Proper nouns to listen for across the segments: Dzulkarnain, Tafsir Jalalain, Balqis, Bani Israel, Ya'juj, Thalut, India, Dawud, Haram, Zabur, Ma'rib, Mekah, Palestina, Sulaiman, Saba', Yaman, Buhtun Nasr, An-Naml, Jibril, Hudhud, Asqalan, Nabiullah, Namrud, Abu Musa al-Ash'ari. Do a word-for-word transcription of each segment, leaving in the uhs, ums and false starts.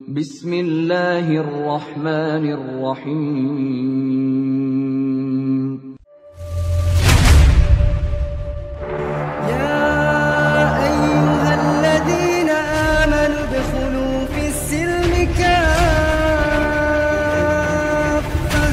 Bismillahirrahmanirrahim. Ya ayyuhalladzina amanu idkhulu fis-silmi kaffatan.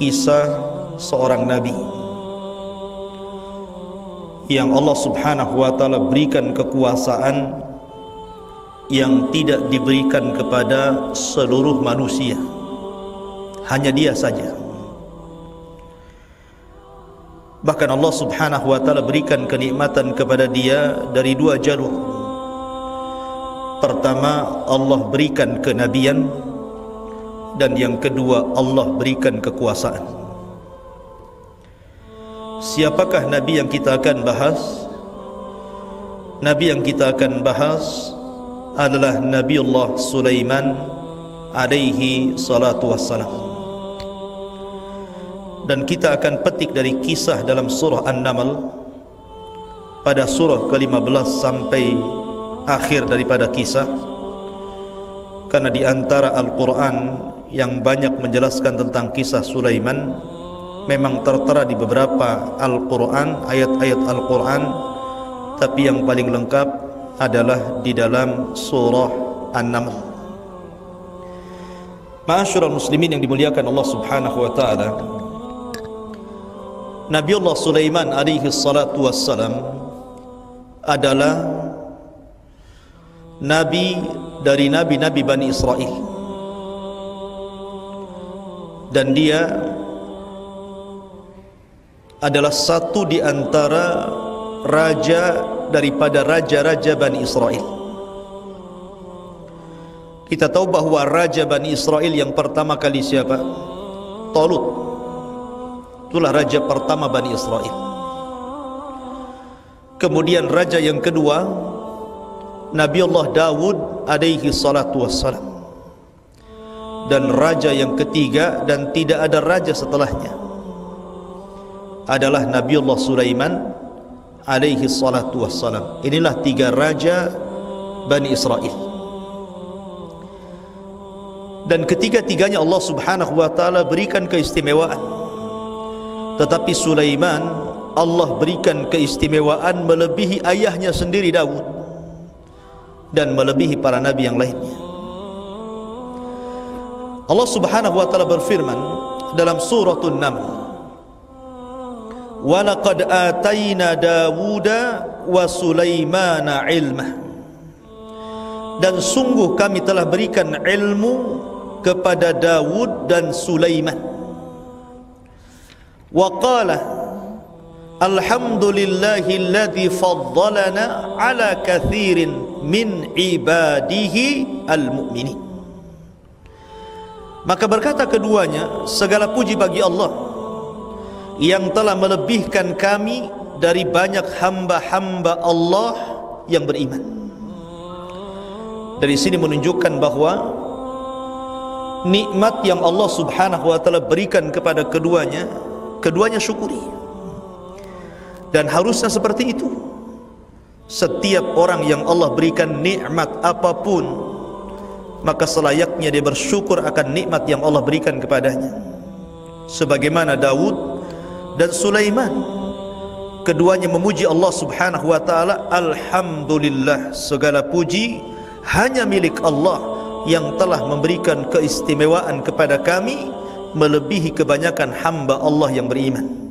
Kisah seorang Nabi yang Allah subhanahu wa ta'ala berikan kekuasaan yang tidak diberikan kepada seluruh manusia, hanya dia saja. Bahkan Allah subhanahu wa ta'ala berikan kenikmatan kepada dia dari dua jalur. Pertama, Allah berikan kenabian, dan yang kedua, Allah berikan kekuasaan. Siapakah Nabi yang kita akan bahas? Nabi yang kita akan bahas adalah Nabiullah Sulaiman alaihi salatu wassalam. Dan kita akan petik dari kisah dalam surah An-Naml pada surah ke lima belas sampai akhir daripada kisah, karena di antara Al-Quran yang banyak menjelaskan tentang kisah Sulaiman, memang tertera di beberapa Al-Quran, ayat-ayat Al-Quran, tapi yang paling lengkap adalah di dalam surah An-Naml. Ma'asyiral muslimin yang dimuliakan Allah subhanahu wa ta'ala, Nabiullah Sulaiman alaihi salatu wassalam adalah Nabi dari Nabi-Nabi Bani Israel, dan dia adalah satu di antara raja daripada raja-raja Bani Israel. Kita tahu bahwa raja Bani Israel yang pertama kali siapa? Thalut. Itulah raja pertama Bani Israel. Kemudian raja yang kedua, Nabiullah Dawud alaihi salatu wassalam. Dan raja yang ketiga, dan tidak ada raja setelahnya, adalah Nabiullah Sulaiman alaihi salatu wassalam. Inilah tiga raja Bani Israel. Dan ketiga-tiganya Allah subhanahu wa ta'ala berikan keistimewaan. Tetapi Sulaiman Allah berikan keistimewaan melebihi ayahnya sendiri Dawud dan melebihi para nabi yang lainnya. Allah Subhanahu wa taala berfirman dalam surah An-Naml, "Wa laqad atayna Dawuda wa Sulaimana ilmah." Dan sungguh kami telah berikan ilmu kepada Dawud dan Sulaiman. Wa qala alhamdulillahilladzi faddalana ala kathirin min ibadihi al-mu'minin. Maka berkata keduanya, segala puji bagi Allah yang telah melebihkan kami dari banyak hamba-hamba Allah yang beriman. Dari sini menunjukkan bahwa nikmat yang Allah Subhanahu wa taala berikan kepada keduanya, keduanya syukuri. Dan harusnya seperti itu. Setiap orang yang Allah berikan nikmat apapun, maka selayaknya dia bersyukur akan nikmat yang Allah berikan kepadanya. Sebagaimana Dawud dan Sulaiman, keduanya memuji Allah Subhanahu wa taala, alhamdulillah, segala puji hanya milik Allah yang telah memberikan keistimewaan kepada kami melebihi kebanyakan hamba Allah yang beriman.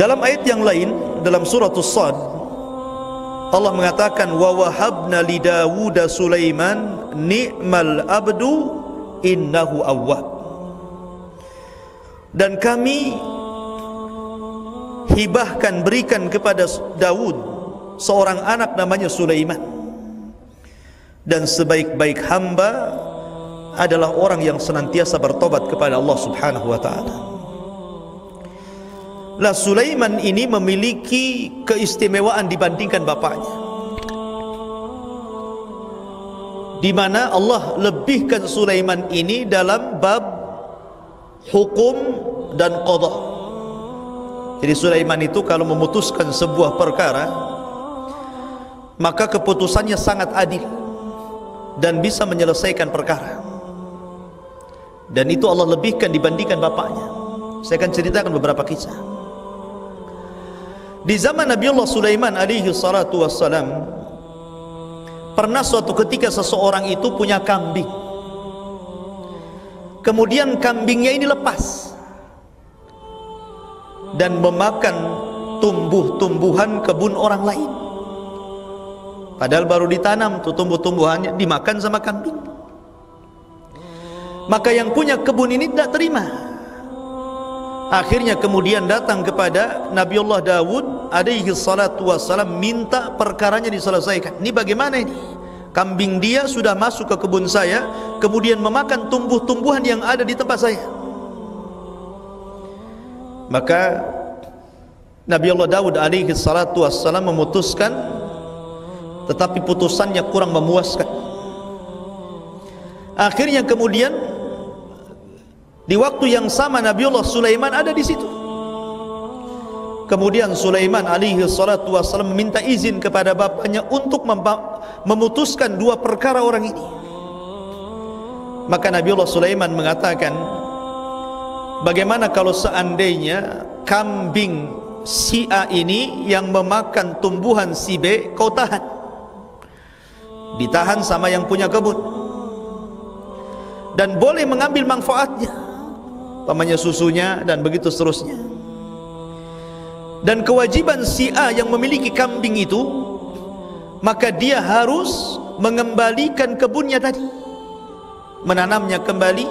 Dalam ayat yang lain, dalam surah As-Sad, Allah mengatakan, wa wahabna li Dawuda Sulaiman ni'mal abdu innahu awwab. Dan kami hibahkan, berikan kepada Dawud seorang anak namanya Sulaiman, dan sebaik-baik hamba adalah orang yang senantiasa bertobat kepada Allah Subhanahu wa ta'ala. Lah, Sulaiman ini memiliki keistimewaan dibandingkan bapaknya, di mana Allah lebihkan Sulaiman ini dalam bab hukum dan qadha. Jadi Sulaiman itu kalau memutuskan sebuah perkara, maka keputusannya sangat adil dan bisa menyelesaikan perkara. Dan itu Allah lebihkan dibandingkan bapaknya. Saya akan ceritakan beberapa kisah. Di zaman Nabiullah Sulaiman alaihi salatu wassalam, pernah suatu ketika seseorang itu punya kambing. Kemudian kambingnya ini lepas dan memakan tumbuh-tumbuhan kebun orang lain. Padahal baru ditanam tuh tumbuh-tumbuhannya, dimakan sama kambing. Maka yang punya kebun ini tidak terima. Akhirnya kemudian datang kepada Nabiullah Dawud alaihi salatu wassalam, minta perkaranya diselesaikan. Ini bagaimana ini? Kambing dia sudah masuk ke kebun saya, kemudian memakan tumbuh-tumbuhan yang ada di tempat saya. Maka Nabiullah Dawud alaihi salatu wassalam memutuskan, tetapi putusannya kurang memuaskan. Akhirnya kemudian di waktu yang sama Nabiullah Sulaiman ada di situ. Kemudian Sulaiman alaihi salatu wassalam meminta izin kepada bapaknya untuk memutuskan dua perkara orang ini. Maka Nabiullah Sulaiman mengatakan, bagaimana kalau seandainya kambing si A ini yang memakan tumbuhan si B, kau tahan. Ditahan sama yang punya kebun, dan boleh mengambil manfaatnya, pamannya susunya dan begitu seterusnya. Dan kewajiban si A yang memiliki kambing itu, maka dia harus mengembalikan kebunnya tadi, menanamnya kembali,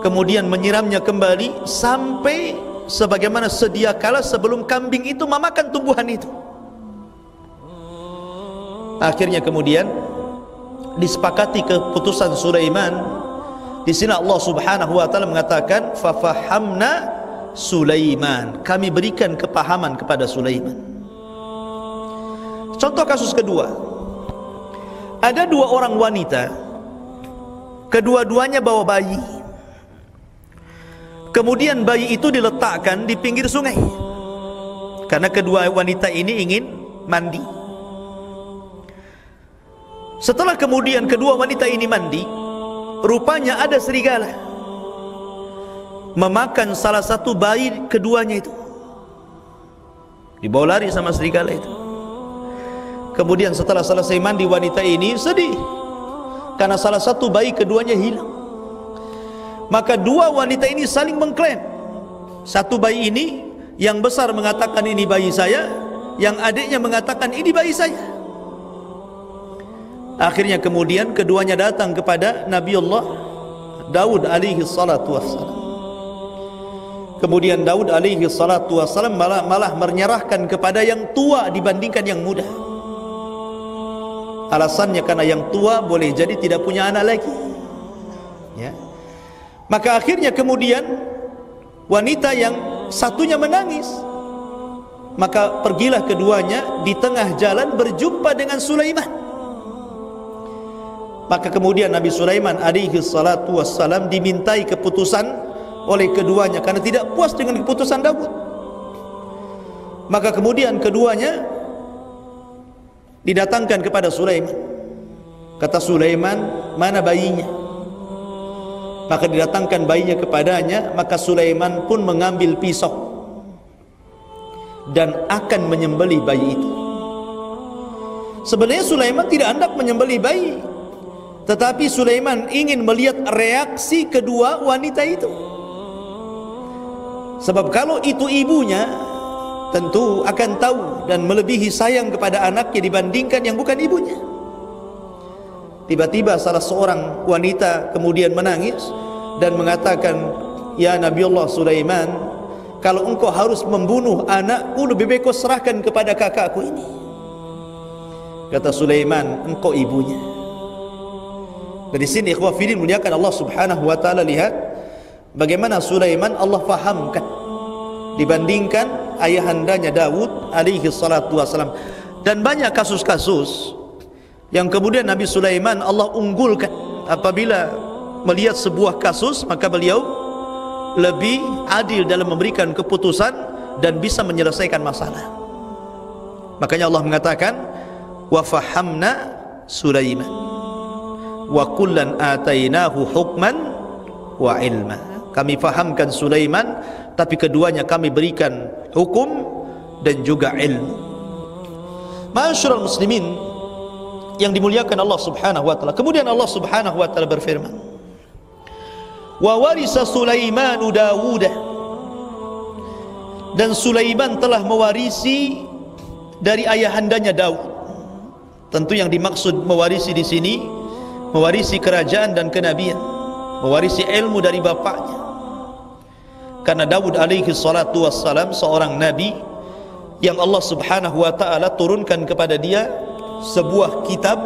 kemudian menyiramnya kembali, sampai sebagaimana sedia kala sebelum kambing itu memakan tumbuhan itu. Akhirnya kemudian disepakati keputusan Sulaiman. Di sini Allah Subhanahu wa taala mengatakan, "Fafahamna Sulaiman." Kami berikan kepahaman kepada Sulaiman. Contoh kasus kedua. Ada dua orang wanita, kedua-duanya bawa bayi. Kemudian bayi itu diletakkan di pinggir sungai, karena kedua wanita ini ingin mandi. Setelah kemudian kedua wanita ini mandi, rupanya ada serigala. memakan salah satu bayi keduanya itu, dibawa lari sama serigala itu. Kemudian setelah selesai mandi, wanita ini sedih karena salah satu bayi keduanya hilang. Maka dua wanita ini saling mengklaim. Satu bayi ini, yang besar mengatakan ini bayi saya, yang adiknya mengatakan ini bayi saya. Akhirnya kemudian keduanya datang kepada Nabiullah Dawud alaihi salatu wassalam. Kemudian Dawud alaihi salatu wassalam malah, malah menyerahkan kepada yang tua dibandingkan yang muda. Alasannya karena yang tua boleh jadi tidak punya anak lagi, ya. Maka akhirnya kemudian wanita yang satunya menangis. Maka pergilah keduanya, di tengah jalan berjumpa dengan Sulaiman. Maka kemudian Nabi Sulaiman alaihi salatu wassalam dimintai keputusan oleh keduanya karena tidak puas dengan keputusan Dawud. Maka kemudian keduanya didatangkan kepada Sulaiman. Kata Sulaiman, mana bayinya? Maka didatangkan bayinya kepadanya. Maka Sulaiman pun mengambil pisau dan akan menyembelih bayi itu. Sebenarnya Sulaiman tidak hendak menyembelih bayi, tetapi Sulaiman ingin melihat reaksi kedua wanita itu. Sebab kalau itu ibunya, tentu akan tahu dan melebihi sayang kepada anaknya dibandingkan yang bukan ibunya. Tiba-tiba salah seorang wanita kemudian menangis dan mengatakan, ya Nabiullah Sulaiman, kalau engkau harus membunuh anakku, lebih baik kau serahkan kepada kakakku ini. Kata Sulaiman, engkau ibunya. Dari sini ikhwah fillah muliakan Allah subhanahu wa ta'ala, lihat bagaimana Sulaiman Allah fahamkan dibandingkan ayahandanya Dawud alaihi salatu wassalam. Dan banyak kasus-kasus yang kemudian Nabi Sulaiman Allah unggulkan. Apabila melihat sebuah kasus, maka beliau lebih adil dalam memberikan keputusan dan bisa menyelesaikan masalah. Makanya Allah mengatakan, wa fahamna Sulaiman wa kullan atainahu hukman wa ilma. Kami fahamkan Sulaiman, tapi keduanya kami berikan hukum dan juga ilmu. Ma'asyiral muslimin yang dimuliakan Allah subhanahu wa ta'ala. Kemudian Allah subhanahu wa ta'ala berfirman, wa warisa Sulaimanu Dawuda, dan Sulaiman telah mewarisi dari ayahandanya Dawud. Tentu yang dimaksud mewarisi di sini mewarisi kerajaan dan kenabian, mewarisi ilmu dari bapaknya. Karena Dawud alaihi salatu wassalam seorang nabi yang Allah subhanahu wa ta'ala turunkan kepada dia sebuah kitab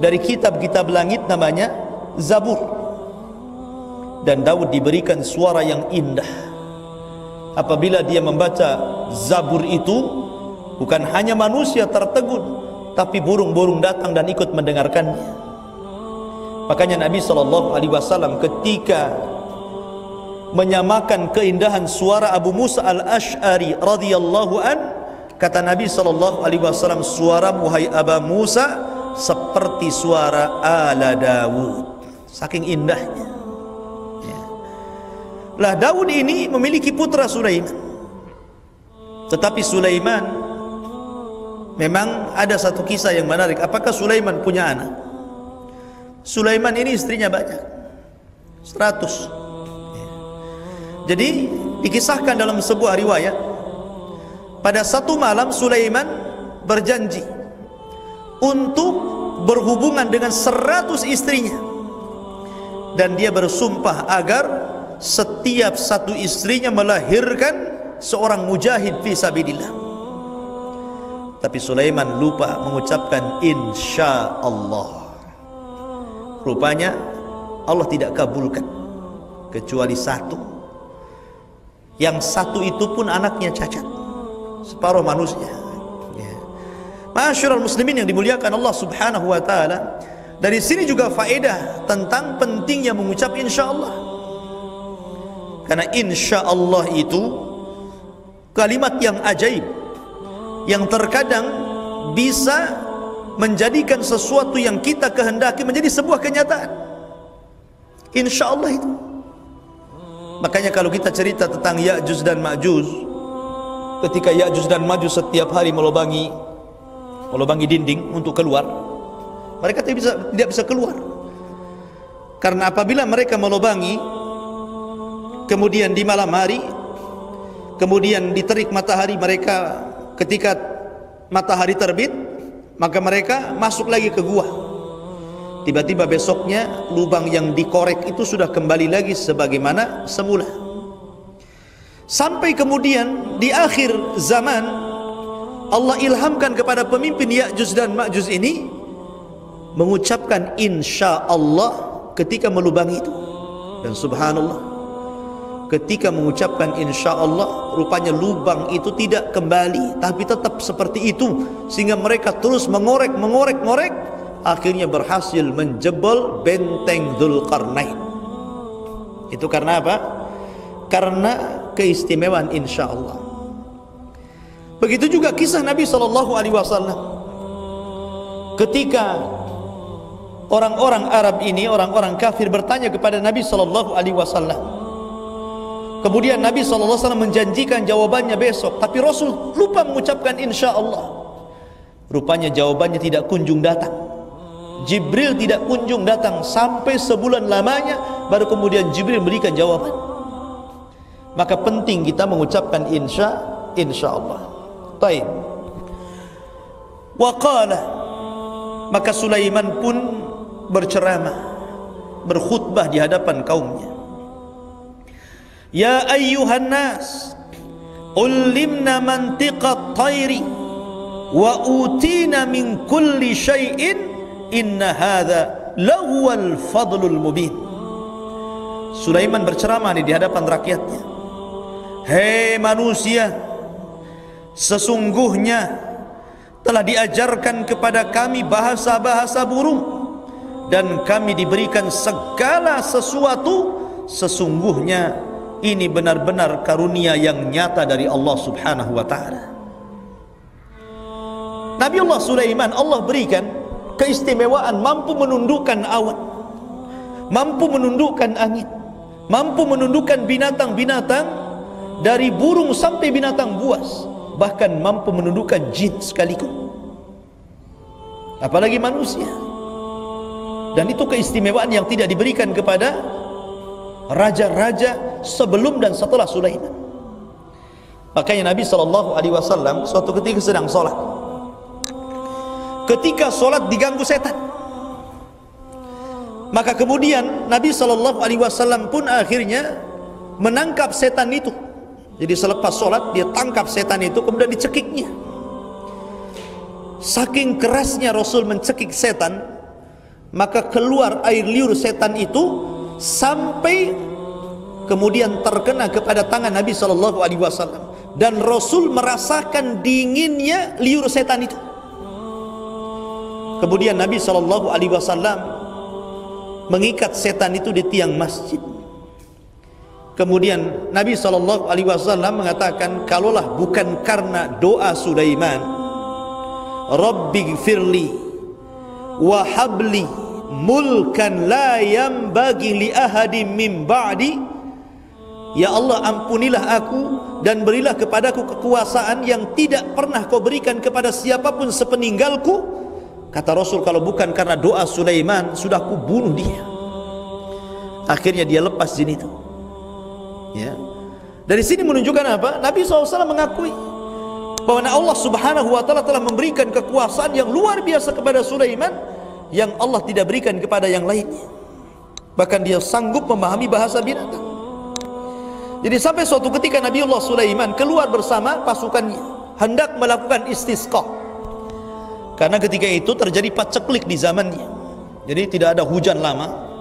dari kitab-kitab langit, namanya Zabur. Dan Dawud diberikan suara yang indah apabila dia membaca Zabur itu. Bukan hanya manusia tertegun, tapi burung-burung datang dan ikut mendengarkannya. Makanya Nabi sallallahu alaihi wasallam ketika menyamakan keindahan suara Abu Musa al-Ash'ari radhiyallahu an, kata Nabi sallallahu alaihi wasallam, suara muhai Abu Musa seperti suara ala Dawud. Saking indahnya. Ya. Lah Dawud ini memiliki putra Sulaiman. Tetapi Sulaiman memang ada satu kisah yang menarik. Apakah Sulaiman punya anak? Sulaiman ini istrinya banyak, seratus. Jadi dikisahkan dalam sebuah riwayat, pada satu malam Sulaiman berjanji untuk berhubungan dengan seratus istrinya. Dan dia bersumpah agar setiap satu istrinya melahirkan seorang mujahid fisabilillah. Tapi Sulaiman lupa mengucapkan insya Allah. Rupanya Allah tidak kabulkan kecuali satu. Yang satu itu pun anaknya cacat, separuh manusia. Ya. Ma'asyiral muslimin yang dimuliakan Allah subhanahu wa ta'ala, dari sini juga faedah tentang pentingnya mengucap insya Allah. Karena insya Allah itu kalimat yang ajaib, yang terkadang bisa menjadikan sesuatu yang kita kehendaki menjadi sebuah kenyataan. Insya Allah itu Makanya kalau kita cerita tentang Ya'juj dan Ma'juj, ketika Ya'juj dan Ma'juj setiap hari melobangi melobangi dinding untuk keluar, mereka tidak bisa, tidak bisa keluar. Karena apabila mereka melobangi, kemudian di malam hari, kemudian diterik matahari, mereka ketika matahari terbit, maka mereka masuk lagi ke gua. Tiba-tiba besoknya lubang yang dikorek itu sudah kembali lagi sebagaimana semula. Sampai kemudian di akhir zaman Allah ilhamkan kepada pemimpin Ya'juj dan Ma'juj ini mengucapkan insya Allah ketika melubangi itu. Dan subhanallah, ketika mengucapkan insya Allah, rupanya lubang itu tidak kembali, tapi tetap seperti itu, sehingga mereka terus mengorek, mengorek, mengorek, akhirnya berhasil menjebol benteng Dzulkarnain. Itu karena apa? Karena keistimewaan insya Allah. Begitu juga kisah Nabi shallallahu alaihi wasallam ketika orang-orang Arab ini, orang-orang kafir bertanya kepada Nabi shallallahu alaihi wasallam, kemudian Nabi shallallahu alaihi wasallam menjanjikan jawabannya besok, tapi Rasul lupa mengucapkan insya Allah. Rupanya jawabannya tidak kunjung datang, Jibril tidak kunjung datang sampai sebulan lamanya, baru kemudian Jibril memberikan jawaban. Maka penting kita mengucapkan insya insya Allah. Taib. Waqala, maka Sulaiman pun berceramah, berkhutbah di hadapan kaumnya. Ya ayyuhan nas, ullimna mantiqat tayri, wa utina min kulli syai'in, inna hadza lawal fadlul mubin. Sulaiman berceramah di hadapan rakyatnya. Hei manusia, sesungguhnya telah diajarkan kepada kami bahasa-bahasa burung, dan kami diberikan segala sesuatu. Sesungguhnya ini benar-benar karunia yang nyata dari Allah subhanahu wa ta'ala. Nabiullah Sulaiman, Allah berikan keistimewaan mampu menundukkan awan, mampu menundukkan angin, mampu menundukkan binatang-binatang, dari burung sampai binatang buas, bahkan mampu menundukkan jin sekaligus, apalagi manusia. Dan itu keistimewaan yang tidak diberikan kepada raja-raja sebelum dan setelah Sulaiman. Makanya Nabi shallallahu alaihi wasallam suatu ketika sedang sholat, ketika sholat diganggu setan, maka kemudian Nabi shallallahu alaihi wasallam pun akhirnya menangkap setan itu. Jadi selepas sholat dia tangkap setan itu, kemudian dicekiknya. Saking kerasnya Rasul mencekik setan, maka keluar air liur setan itu sampai kemudian terkena kepada tangan Nabi shallallahu alaihi wasallam, dan Rasul merasakan dinginnya liur setan itu. Kemudian Nabi shallallahu alaihi wasallam mengikat setan itu di tiang masjid. Kemudian Nabi shallallahu alaihi wasallam mengatakan, kalaulah bukan karena doa Sulaiman, Rabbighfirli wa habli mulkan la yambagi li ahadin min ba'di, ya Allah ampunilah aku dan berilah kepadaku kekuasaan yang tidak pernah kau berikan kepada siapapun sepeninggalku. Kata Rasul, kalau bukan karena doa Sulaiman, sudah aku bunuh dia. Akhirnya dia lepas jin itu. Ya. Dari sini menunjukkan apa? Nabi shallallahu alaihi wasallam mengakui bahwa Allah subhanahu wa ta'ala telah memberikan kekuasaan yang luar biasa kepada Sulaiman, yang Allah tidak berikan kepada yang lainnya. Bahkan dia sanggup memahami bahasa binatang. Jadi sampai suatu ketika Nabiullah Sulaiman keluar bersama pasukannya, hendak melakukan istisqa. Karena ketika itu terjadi paceklik di zamannya, jadi tidak ada hujan lama.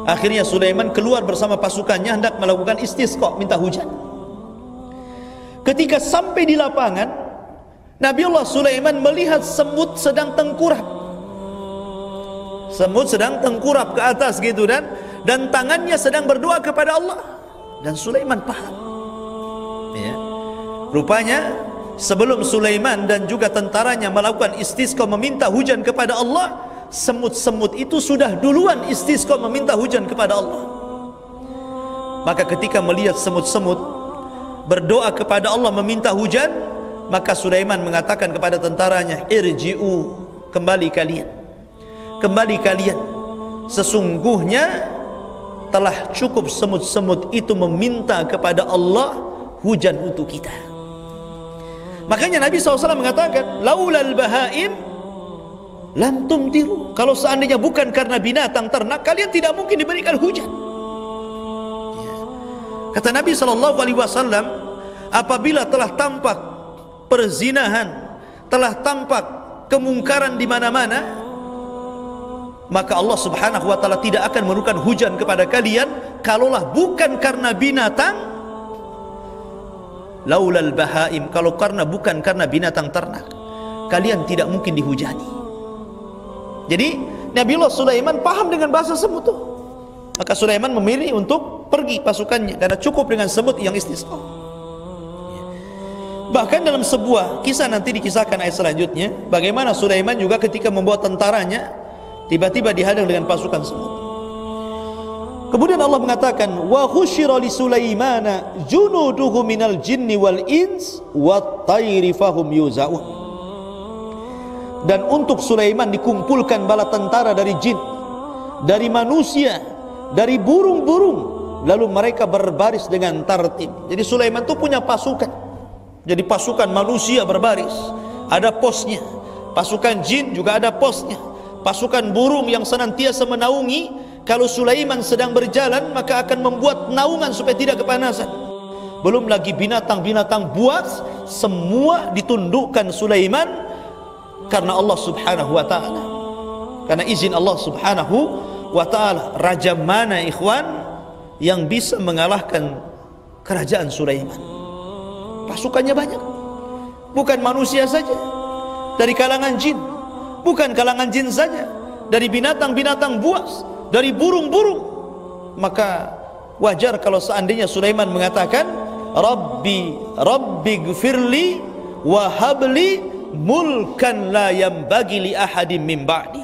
Akhirnya Sulaiman keluar bersama pasukannya hendak melakukan istisqa, minta hujan. Ketika sampai di lapangan, Nabiullah Sulaiman melihat semut sedang tengkurap, semut sedang tengkurap ke atas gitu, dan dan tangannya sedang berdoa kepada Allah. Dan Sulaiman paham. Ya. Rupanya sebelum Sulaiman dan juga tentaranya melakukan istisqa meminta hujan kepada Allah, semut-semut itu sudah duluan istisqa meminta hujan kepada Allah. Maka ketika melihat semut-semut berdoa kepada Allah meminta hujan, maka Sulaiman mengatakan kepada tentaranya, irji'u, kembali kalian, kembali kalian, sesungguhnya telah cukup semut-semut itu meminta kepada Allah hujan untuk kita. Makanya Nabi shallallahu alaihi wasallam mengatakan, laulal bahaim lam tumtiru, kalau seandainya bukan karena binatang ternak, kalian tidak mungkin diberikan hujan. Kata Nabi shallallahu alaihi wasallam, apabila telah tampak perzinahan, telah tampak kemungkaran di mana-mana, maka Allah subhanahu wa ta'ala tidak akan menurunkan hujan kepada kalian kalaulah bukan karena binatang, laulal bahaim, kalau karena bukan karena binatang ternak, kalian tidak mungkin dihujani. Jadi Nabiullah Sulaiman paham dengan bahasa semut tuh. Maka Sulaiman memilih untuk pergi pasukannya karena cukup dengan semut yang istisqa. Bahkan dalam sebuah kisah nanti dikisahkan ayat selanjutnya, bagaimana Sulaiman juga ketika membawa tentaranya tiba-tiba dihadang dengan pasukan semut. Kemudian Allah mengatakan, wa khusyira li Sulaimana junuduhu minal jinni wal ins wat tayri fahum yuzaun. Dan untuk Sulaiman dikumpulkan bala tentara dari jin, dari manusia, dari burung-burung, lalu mereka berbaris dengan tartib. Jadi Sulaiman itu punya pasukan. Jadi pasukan manusia berbaris, ada posnya. Pasukan jin juga ada posnya. Pasukan burung yang senantiasa menaungi, kalau Sulaiman sedang berjalan maka akan membuat naungan supaya tidak kepanasan. Belum lagi binatang-binatang buas, semua ditundukkan Sulaiman karena Allah subhanahu wa ta'ala, karena izin Allah subhanahu wa ta'ala. Raja mana ikhwan yang bisa mengalahkan kerajaan Sulaiman? Pasukannya banyak, bukan manusia saja, dari kalangan jin, bukan kalangan jin saja, dari binatang-binatang buas, dari burung-burung. Maka wajar kalau seandainya Sulaiman mengatakan, Rabbi, Rabbi gfirli wahabli mulkan la yambagi li ahadim min ba'di.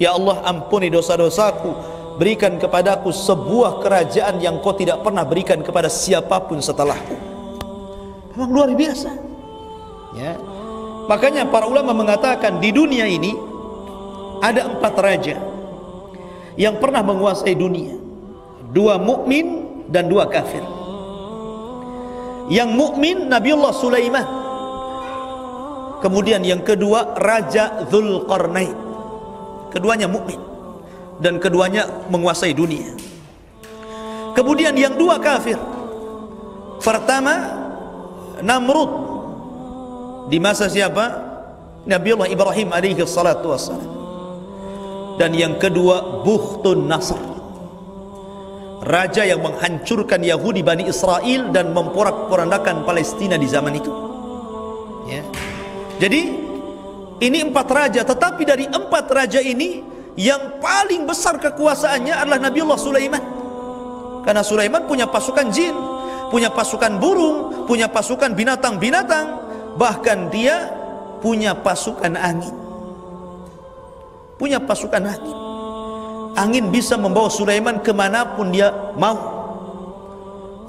Ya Allah, ampuni dosa-dosaku, berikan kepadaku sebuah kerajaan yang kau tidak pernah berikan kepada siapapun setelahku. Memang luar biasa, ya. Makanya para ulama mengatakan di dunia ini ada empat raja yang pernah menguasai dunia, dua mukmin dan dua kafir. Yang mukmin Nabiullah Sulaiman, kemudian yang kedua Raja Dzulkarnain. Keduanya mukmin dan keduanya menguasai dunia. Kemudian yang dua kafir, pertama Namrud di masa siapa? Nabiullah Ibrahim alaihi salatu wassalam. Dan yang kedua Buhtun Nasr, raja yang menghancurkan Yahudi Bani Israel dan memporak-porandakan Palestina di zaman itu, ya. Jadi ini empat raja, tetapi dari empat raja ini yang paling besar kekuasaannya adalah Nabiullah Sulaiman, karena Sulaiman punya pasukan jin, punya pasukan burung, punya pasukan binatang-binatang, bahkan dia punya pasukan angin, punya pasukan angin. Angin bisa membawa Sulaiman kemanapun dia mau,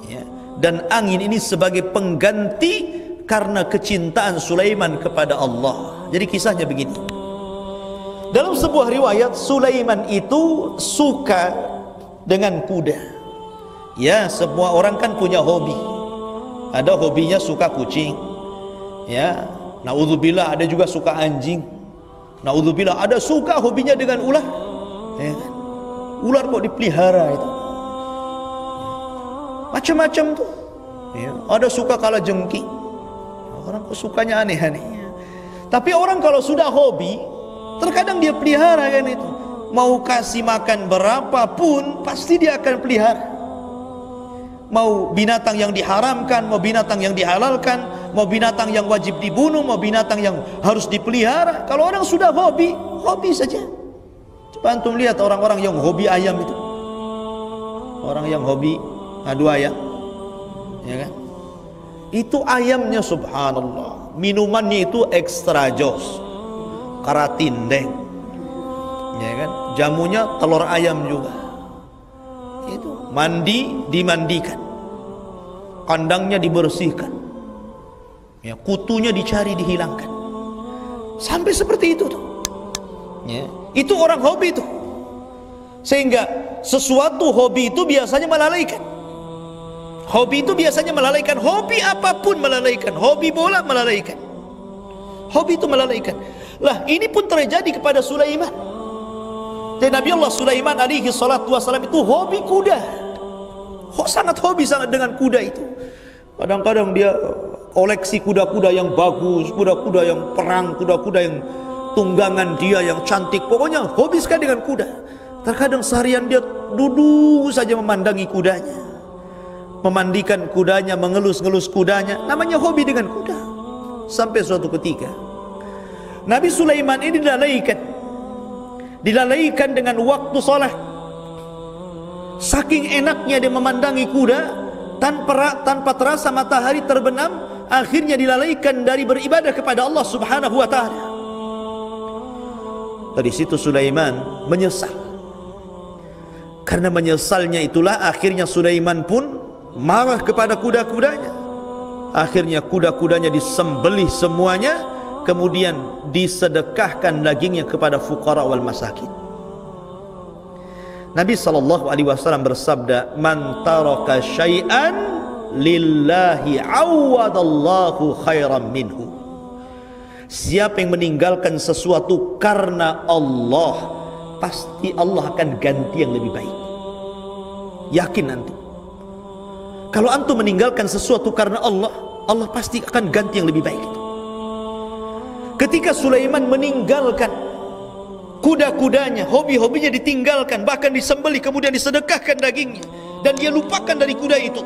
ya. Dan angin ini sebagai pengganti karena kecintaan Sulaiman kepada Allah. Jadi kisahnya begini, dalam sebuah riwayat Sulaiman itu suka dengan kuda. Ya, semua orang kan punya hobi, ada hobinya suka kucing, ya, naudzubillah, ada juga suka anjing, naudzubillah, ada suka hobinya dengan ular, ya. Ular kok dipelihara itu, macam-macam tuh, ya. Ada suka kalajengking, orang kok sukanya aneh-aneh. Tapi orang kalau sudah hobi, terkadang dia pelihara kan itu, mau kasih makan berapapun pasti dia akan pelihara. Mau binatang yang diharamkan, mau binatang yang dihalalkan, mau binatang yang wajib dibunuh, mau binatang yang harus dipelihara. Kalau orang sudah hobi, hobi saja. Coba antum lihat orang-orang yang hobi ayam itu, orang yang hobi adu ayam, ya kan? Itu ayamnya subhanallah, minumannya itu extra jos, karatindeng, ya kan? Jamunya telur ayam juga, itu mandi dimandikan, kandangnya dibersihkan, ya, kutunya dicari dihilangkan, sampai seperti itu tuh. Ya. Itu orang hobi itu, sehingga sesuatu hobi itu biasanya melalaikan. Hobi itu biasanya melalaikan, hobi apapun melalaikan, hobi bola melalaikan, hobi itu melalaikan. Lah ini pun terjadi kepada Sulaiman. Dan Nabiullah Sulaiman alaihi salatu wasalam itu hobi kuda, oh, sangat hobi sangat dengan kuda itu. Kadang-kadang dia koleksi kuda-kuda yang bagus, kuda-kuda yang perang, kuda-kuda yang tunggangan dia yang cantik, pokoknya hobi sekali dengan kuda. Terkadang seharian dia duduk saja memandangi kudanya, memandikan kudanya, mengelus-ngelus kudanya, namanya hobi dengan kuda. Sampai suatu ketika Nabi Sulaiman ini dilalaikan, dilalaikan dengan waktu sholat. Saking enaknya dia memandangi kuda, tanpa tanpa terasa matahari terbenam, akhirnya dilalaikan dari beribadah kepada Allah Subhanahu wa ta'ala. Dari situ Sulaiman menyesal. Karena menyesalnya itulah akhirnya Sulaiman pun marah kepada kuda-kudanya. Akhirnya kuda-kudanya disembelih semuanya, kemudian disedekahkan dagingnya kepada fuqara wal masakin. Nabi shallallahu alaihi wasallam bersabda, "Man taraka syai'an lillahi awwadallahu khairan minhu." Siapa yang meninggalkan sesuatu karena Allah, pasti Allah akan ganti yang lebih baik. Yakin antum. Kalau antum meninggalkan sesuatu karena Allah, Allah pasti akan ganti yang lebih baik itu. Ketika Sulaiman meninggalkan kuda-kudanya, hobi-hobinya ditinggalkan, bahkan disembelih kemudian disedekahkan dagingnya, dan dia lupakan dari kuda itu.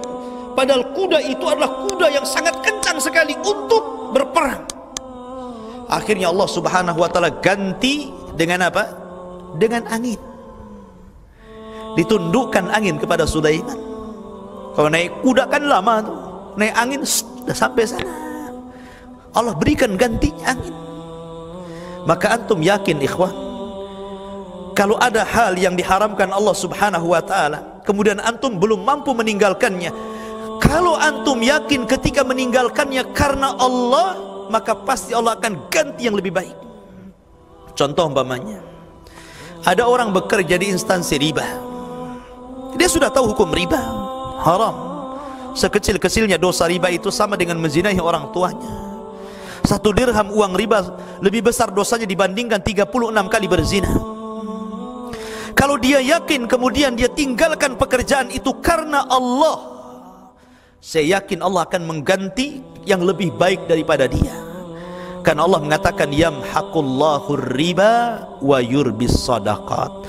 Padahal kuda itu adalah kuda yang sangat kencang sekali untuk berperang. Akhirnya Allah Subhanahu wa ta'ala ganti dengan apa? Dengan angin. Ditundukkan angin kepada Sulaiman. Kalau naik kuda kan lama tuh, naik angin sudah sampai sana. Allah berikan gantinya angin. Maka antum yakin ikhwan, kalau ada hal yang diharamkan Allah Subhanahu wa ta'ala, kemudian antum belum mampu meninggalkannya, kalau antum yakin ketika meninggalkannya karena Allah, maka pasti Allah akan ganti yang lebih baik. Contoh umpamanya, ada orang bekerja di instansi riba. Dia sudah tahu hukum riba haram, sekecil-kecilnya dosa riba itu sama dengan menzinahi orang tuanya. Satu dirham uang riba lebih besar dosanya dibandingkan tiga puluh enam kali berzina. Kalau dia yakin kemudian dia tinggalkan pekerjaan itu karena Allah, saya yakin Allah akan mengganti yang lebih baik daripada dia. Karena Allah mengatakan, yamhaqullahu riba wa yurbis sadaqat.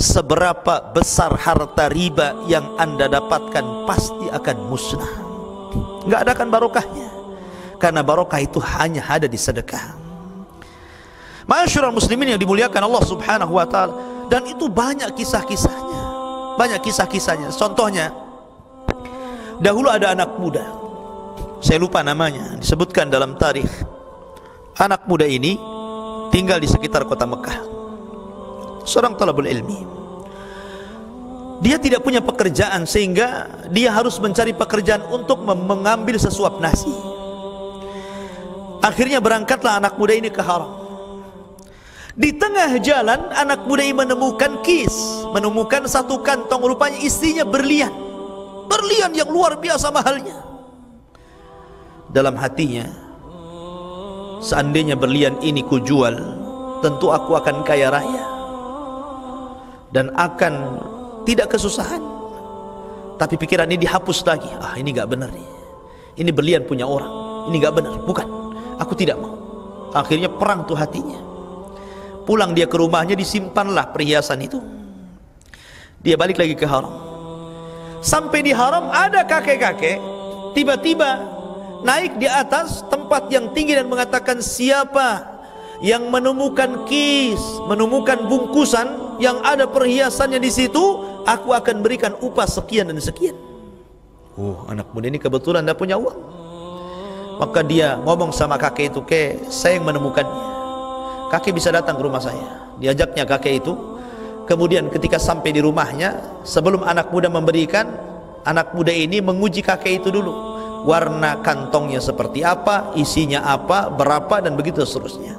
Seberapa besar harta riba yang anda dapatkan pasti akan musnah, nggak ada kan barokahnya. Karena barokah itu hanya ada di sedekah. Ma'asyiral muslimin yang dimuliakan Allah Subhanahu wa ta'ala. Dan itu banyak kisah-kisahnya, banyak kisah-kisahnya. Contohnya, dahulu ada anak muda, saya lupa namanya, disebutkan dalam tarikh. Anak muda ini tinggal di sekitar kota Mekah, seorang talabul ilmi. Dia tidak punya pekerjaan, sehingga dia harus mencari pekerjaan untuk mengambil sesuap nasi. Akhirnya berangkatlah anak muda ini ke Haram. Di tengah jalan anak muda ini menemukan kis, menemukan satu kantong, rupanya isinya berlian, berlian yang luar biasa mahalnya. Dalam hatinya, seandainya berlian ini kujual, tentu aku akan kaya raya dan akan tidak kesusahan. Tapi pikiran ini dihapus lagi. Ah, ini gak benar nih. Ini berlian punya orang. Ini gak benar. Bukan. Aku tidak mau. Akhirnya perang tuh hatinya. Pulang dia ke rumahnya, disimpanlah perhiasan itu. Dia balik lagi ke Haram. Sampai di Haram ada kakek-kakek tiba-tiba naik di atas tempat yang tinggi dan mengatakan, siapa yang menemukan kis, menemukan bungkusan yang ada perhiasannya di situ, aku akan berikan upah sekian dan sekian. Oh, anak muda ini kebetulan tidak punya uang. Maka dia ngomong sama kakek itu, "Kek, saya yang menemukannya. Kakek bisa datang ke rumah saya." Diajaknya kakek itu. Kemudian ketika sampai di rumahnya, sebelum anak muda memberikan, anak muda ini menguji kakek itu dulu. Warna kantongnya seperti apa, isinya apa, berapa, dan begitu seterusnya.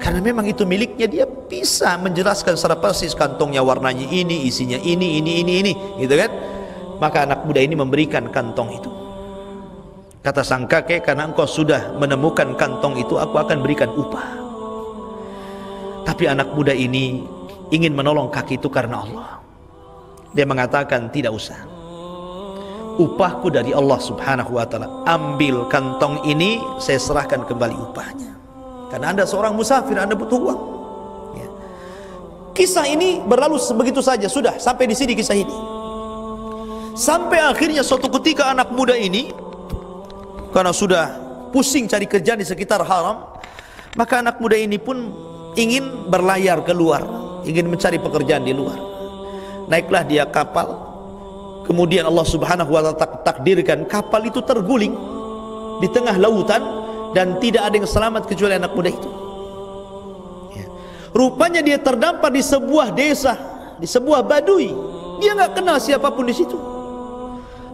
Karena memang itu miliknya, dia bisa menjelaskan secara persis kantongnya warnanya ini, isinya ini, ini, ini, ini, gitu kan? Maka anak muda ini memberikan kantong itu. Kata sang kakek, karena engkau sudah menemukan kantong itu, aku akan berikan upah. Tapi anak muda ini ingin menolong kakek itu karena Allah. Dia mengatakan, tidak usah, upahku dari Allah subhanahu wa ta'ala. Ambil kantong ini, saya serahkan kembali upahnya. Karena anda seorang musafir, anda butuh uang ya. Kisah ini berlalu begitu saja. Sudah sampai di sini kisah ini. Sampai akhirnya suatu ketika anak muda ini, karena sudah pusing cari kerja di sekitar haram, maka anak muda ini pun ingin berlayar keluar, ingin mencari pekerjaan di luar. Naiklah dia kapal. Kemudian Allah subhanahu wa ta'ala takdirkan kapal itu terguling di tengah lautan, dan tidak ada yang selamat kecuali anak muda itu ya. Rupanya dia terdampar di sebuah desa, di sebuah badui. Dia nggak kenal siapapun di situ.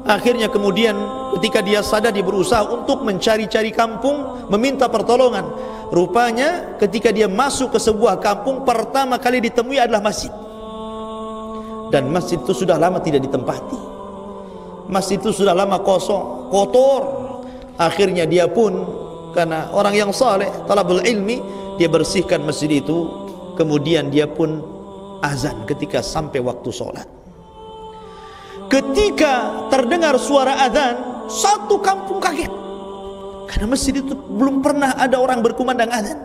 Akhirnya kemudian ketika dia sadar, dia berusaha untuk mencari-cari kampung, meminta pertolongan. Rupanya ketika dia masuk ke sebuah kampung, pertama kali ditemui adalah masjid. Dan masjid itu sudah lama tidak ditempati. Masjid itu sudah lama kosong, kotor. Akhirnya dia pun, karena orang yang saleh, talabul ilmi, dia bersihkan masjid itu. Kemudian dia pun azan ketika sampai waktu sholat. Ketika terdengar suara azan, satu kampung kaget. Karena masjid itu belum pernah ada orang berkumandang azan.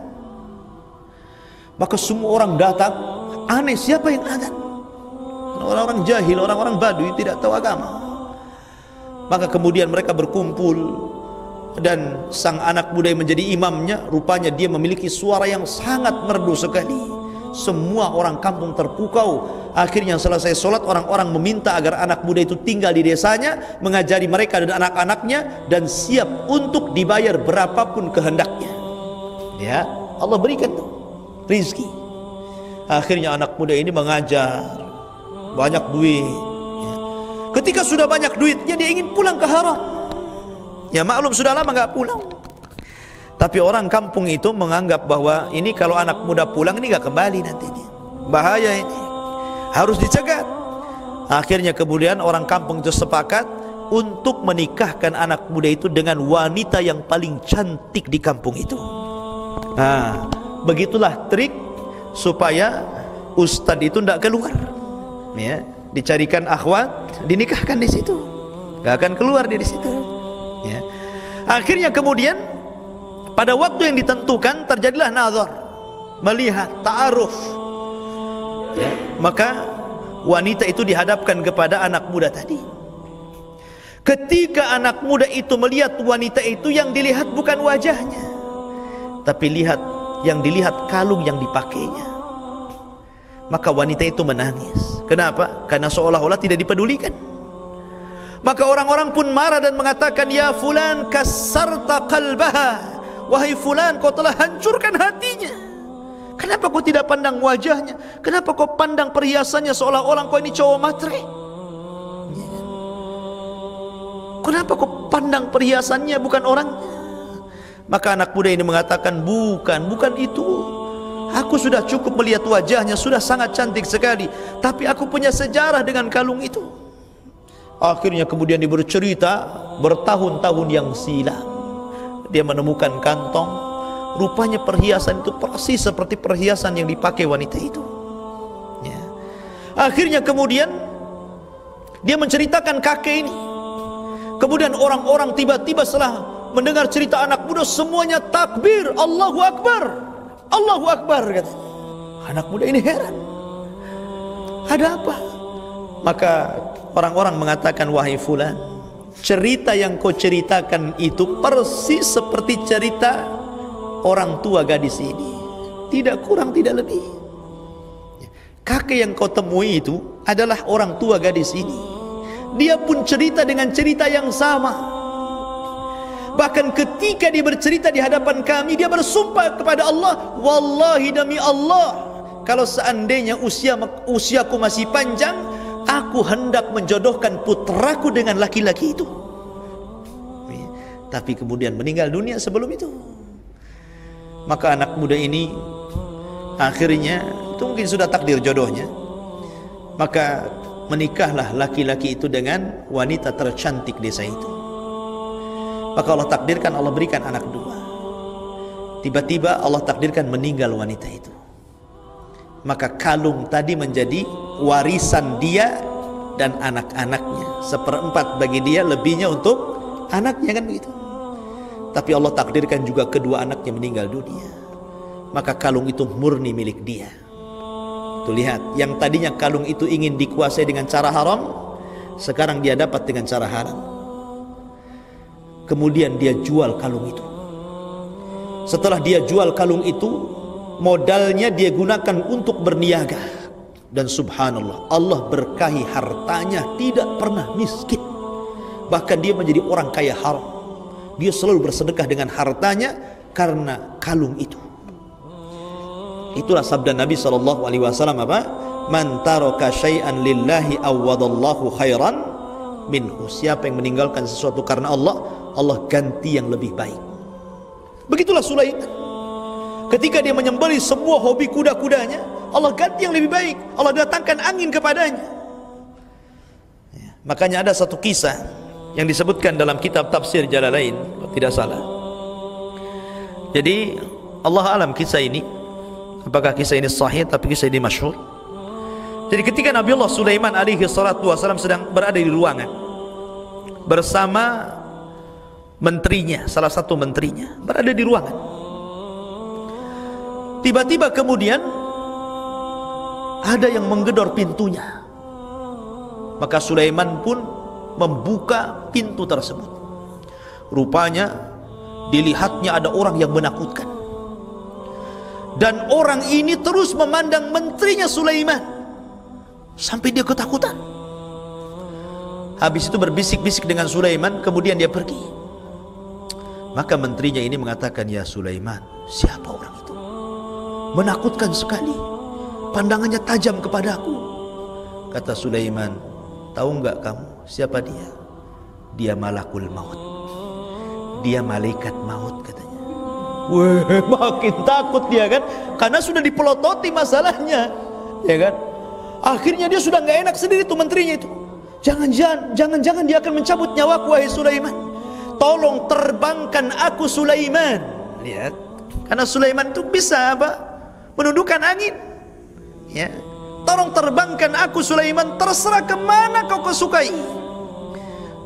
Maka semua orang datang, aneh siapa yang azan? Orang-orang jahil, orang-orang badui, tidak tahu agama. Maka kemudian mereka berkumpul, dan sang anak muda yang menjadi imamnya, rupanya dia memiliki suara yang sangat merdu sekali. Semua orang kampung terpukau. Akhirnya selesai sholat, orang-orang meminta agar anak muda itu tinggal di desanya, mengajari mereka dan anak-anaknya, dan siap untuk dibayar berapapun kehendaknya. Ya, Allah berikan tuh rizki. Akhirnya anak muda ini mengajar, banyak duit. Ketika sudah banyak duitnya, dia ingin pulang ke Haram. Ya maklum, sudah lama nggak pulang. Tapi orang kampung itu menganggap bahwa ini kalau anak muda pulang ini gak kembali nanti, ini bahaya, ini harus dicegat. Akhirnya kemudian orang kampung itu sepakat untuk menikahkan anak muda itu dengan wanita yang paling cantik di kampung itu. Nah, begitulah trik supaya ustadz itu tidak keluar ya, dicarikan akhwat, dinikahkan di situ, gak akan keluar dari situ ya. Akhirnya kemudian pada waktu yang ditentukan terjadilah nazar, melihat, ta'aruf ya. Maka wanita itu dihadapkan kepada anak muda tadi. Ketika anak muda itu melihat wanita itu, yang dilihat bukan wajahnya, tapi lihat, yang dilihat kalung yang dipakainya. Maka wanita itu menangis. Kenapa? Karena seolah-olah tidak dipedulikan. Maka orang-orang pun marah dan mengatakan, ya fulan kasarta qalbaha, wahai fulan, kau telah hancurkan hatinya. Kenapa kau tidak pandang wajahnya? Kenapa kau pandang perhiasannya, seolah-olah kau ini cowok matre? Kenapa kau pandang perhiasannya, bukan orangnya? Maka anak muda ini mengatakan, bukan, bukan itu. Aku sudah cukup melihat wajahnya, sudah sangat cantik sekali. Tapi aku punya sejarah dengan kalung itu. Akhirnya kemudian dia bercerita, bertahun-tahun yang silam dia menemukan kantong, rupanya perhiasan itu persis seperti perhiasan yang dipakai wanita itu ya. Akhirnya kemudian dia menceritakan kakek ini. Kemudian orang-orang tiba-tiba setelah mendengar cerita anak muda, semuanya takbir, Allahu Akbar, Allahu Akbar, kata. Anak muda ini heran, ada apa? Maka orang-orang mengatakan, wahai fulan, cerita yang kau ceritakan itu persis seperti cerita orang tua gadis ini, tidak kurang tidak lebih. Kakek yang kau temui itu adalah orang tua gadis ini. Dia pun cerita dengan cerita yang sama. Bahkan ketika dia bercerita di hadapan kami, dia bersumpah kepada Allah, wallahi demi Allah, kalau seandainya usia usiaku masih panjang, aku hendak menjodohkan putraku dengan laki-laki itu. Tapi kemudian meninggal dunia sebelum itu. Maka anak muda ini akhirnya itu mungkin sudah takdir jodohnya. Maka menikahlah laki-laki itu dengan wanita tercantik desa itu. Maka Allah takdirkan, Allah berikan anak dua. Tiba-tiba Allah takdirkan meninggal wanita itu. Maka kalung tadi menjadi warisan dia dan anak-anaknya. Seperempat bagi dia, lebihnya untuk anaknya, kan begitu. Tapi Allah takdirkan juga kedua anaknya meninggal dunia. Maka kalung itu murni milik dia. Tuh lihat, yang tadinya kalung itu ingin dikuasai dengan cara haram, sekarang dia dapat dengan cara haram. Kemudian dia jual kalung itu. Setelah dia jual kalung itu, modalnya dia gunakan untuk berniaga. Dan subhanallah, Allah berkahi hartanya, tidak pernah miskin. Bahkan dia menjadi orang kaya haram. Dia selalu bersedekah dengan hartanya karena kalung itu. Itulah sabda Nabi shallallahu alaihi wasallam apa? Man taraka syai'an lillahi awwadallahu khairan minhu. Siapa yang meninggalkan sesuatu karena Allah, Allah ganti yang lebih baik. Begitulah Sulaiman. Ketika dia menyembelih semua hobi kuda-kudanya, Allah ganti yang lebih baik. Allah datangkan angin kepadanya. Makanya ada satu kisah yang disebutkan dalam kitab Tafsir Jalalain, tidak salah. Jadi Allah alam kisah ini, apakah kisah ini sahih, tapi kisah ini masyhur. Jadi ketika Nabiullah Sulaiman alaihi salatu wasallam sedang berada di ruangan bersama menterinya, salah satu menterinya berada di ruangan, tiba-tiba kemudian ada yang menggedor pintunya. Maka Sulaiman pun membuka pintu tersebut. Rupanya dilihatnya ada orang yang menakutkan. Dan orang ini terus memandang menterinya Sulaiman sampai dia ketakutan. Habis itu berbisik-bisik dengan Sulaiman, kemudian dia pergi. Maka menterinya ini mengatakan, "Ya Sulaiman, siapa orang itu? Menakutkan sekali. Pandangannya tajam kepadaku." Kata Sulaiman, "Tahu enggak kamu siapa dia? Dia malakul maut. Dia malaikat maut," katanya. Wah, makin takut dia kan, karena sudah dipelototi masalahnya, ya kan. Akhirnya dia sudah nggak enak sendiri tuh menterinya itu. Jangan-jangan, jangan-jangan dia akan mencabut nyawaku, wahai Sulaiman. Tolong terbangkan aku, Sulaiman. Lihat, karena Sulaiman itu bisa apa? Menundukkan angin, ya. Tolong terbangkan aku, Sulaiman, terserah kemana kau kesukai.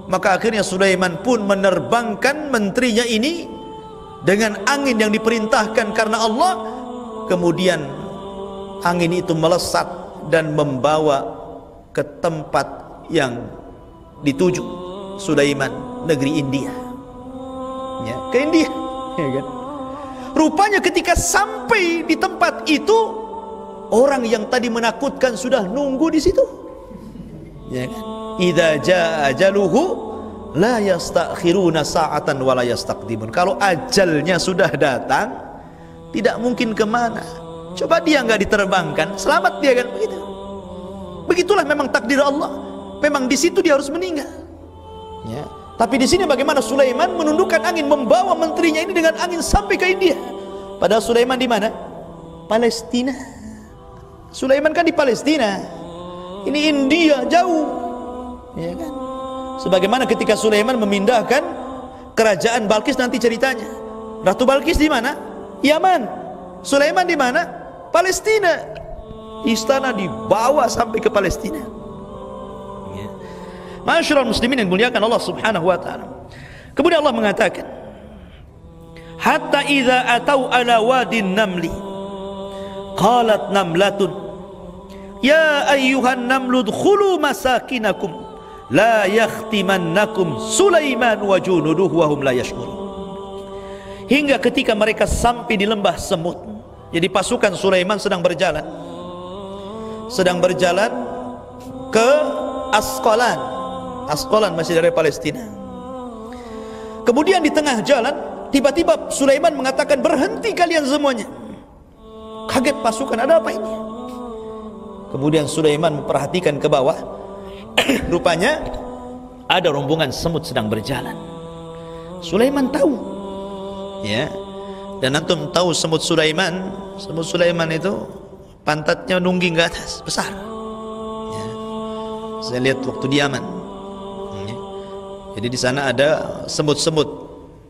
Maka akhirnya Sulaiman pun menerbangkan menterinya ini dengan angin yang diperintahkan karena Allah. Kemudian angin itu melesat dan membawa ke tempat yang dituju Sulaiman, negeri India, ya, ke India, ya kan? Rupanya ketika sampai di tempat itu, orang yang tadi menakutkan sudah nunggu di situ. Ya kan? Idza jaa ajaluhu la yastakhiruna sa'atan wa la yastaqdimun. Kalau ajalnya sudah datang, tidak mungkin kemana. Coba dia nggak diterbangkan, selamat dia kan, begitu. Begitulah memang takdir Allah. Memang di situ dia harus meninggal. Ya. Tapi di sini bagaimana Sulaiman menundukkan angin, membawa menterinya ini dengan angin sampai ke India. Padahal Sulaiman di mana? Palestina. Sulaiman kan di Palestina, ini India jauh, ya kan? Sebagaimana ketika Sulaiman memindahkan kerajaan Balqis, nanti ceritanya. Ratu Balqis di mana? Yaman. Sulaiman di mana? Palestina. Istana dibawa sampai ke Palestina. Ya. Ma'asyiral muslimin yang muliakan Allah Subhanahu wa taala. Kemudian Allah mengatakan, "Hatta idza atau ala wadin namli, qalat namlatun ya ayyuhan namlud khulu masakinakum la yakhtimannakum Sulaiman wa junuduhu wa hum la yashkurun." Hingga ketika mereka sampai di lembah semut. Jadi pasukan Sulaiman sedang berjalan, sedang berjalan ke Asqalan. Asqalan masih dari Palestina. Kemudian di tengah jalan tiba-tiba Sulaiman mengatakan, "Berhenti kalian semuanya." Kaget pasukan, ada apa ini? Kemudian Sulaiman memperhatikan ke bawah. Rupanya ada rombongan semut sedang berjalan. Sulaiman tahu, ya. Dan antum tahu semut Sulaiman, semut Sulaiman itu pantatnya nungging ke atas, besar. Ya. Saya lihat waktu di Yaman. Ya. Jadi di sana ada semut-semut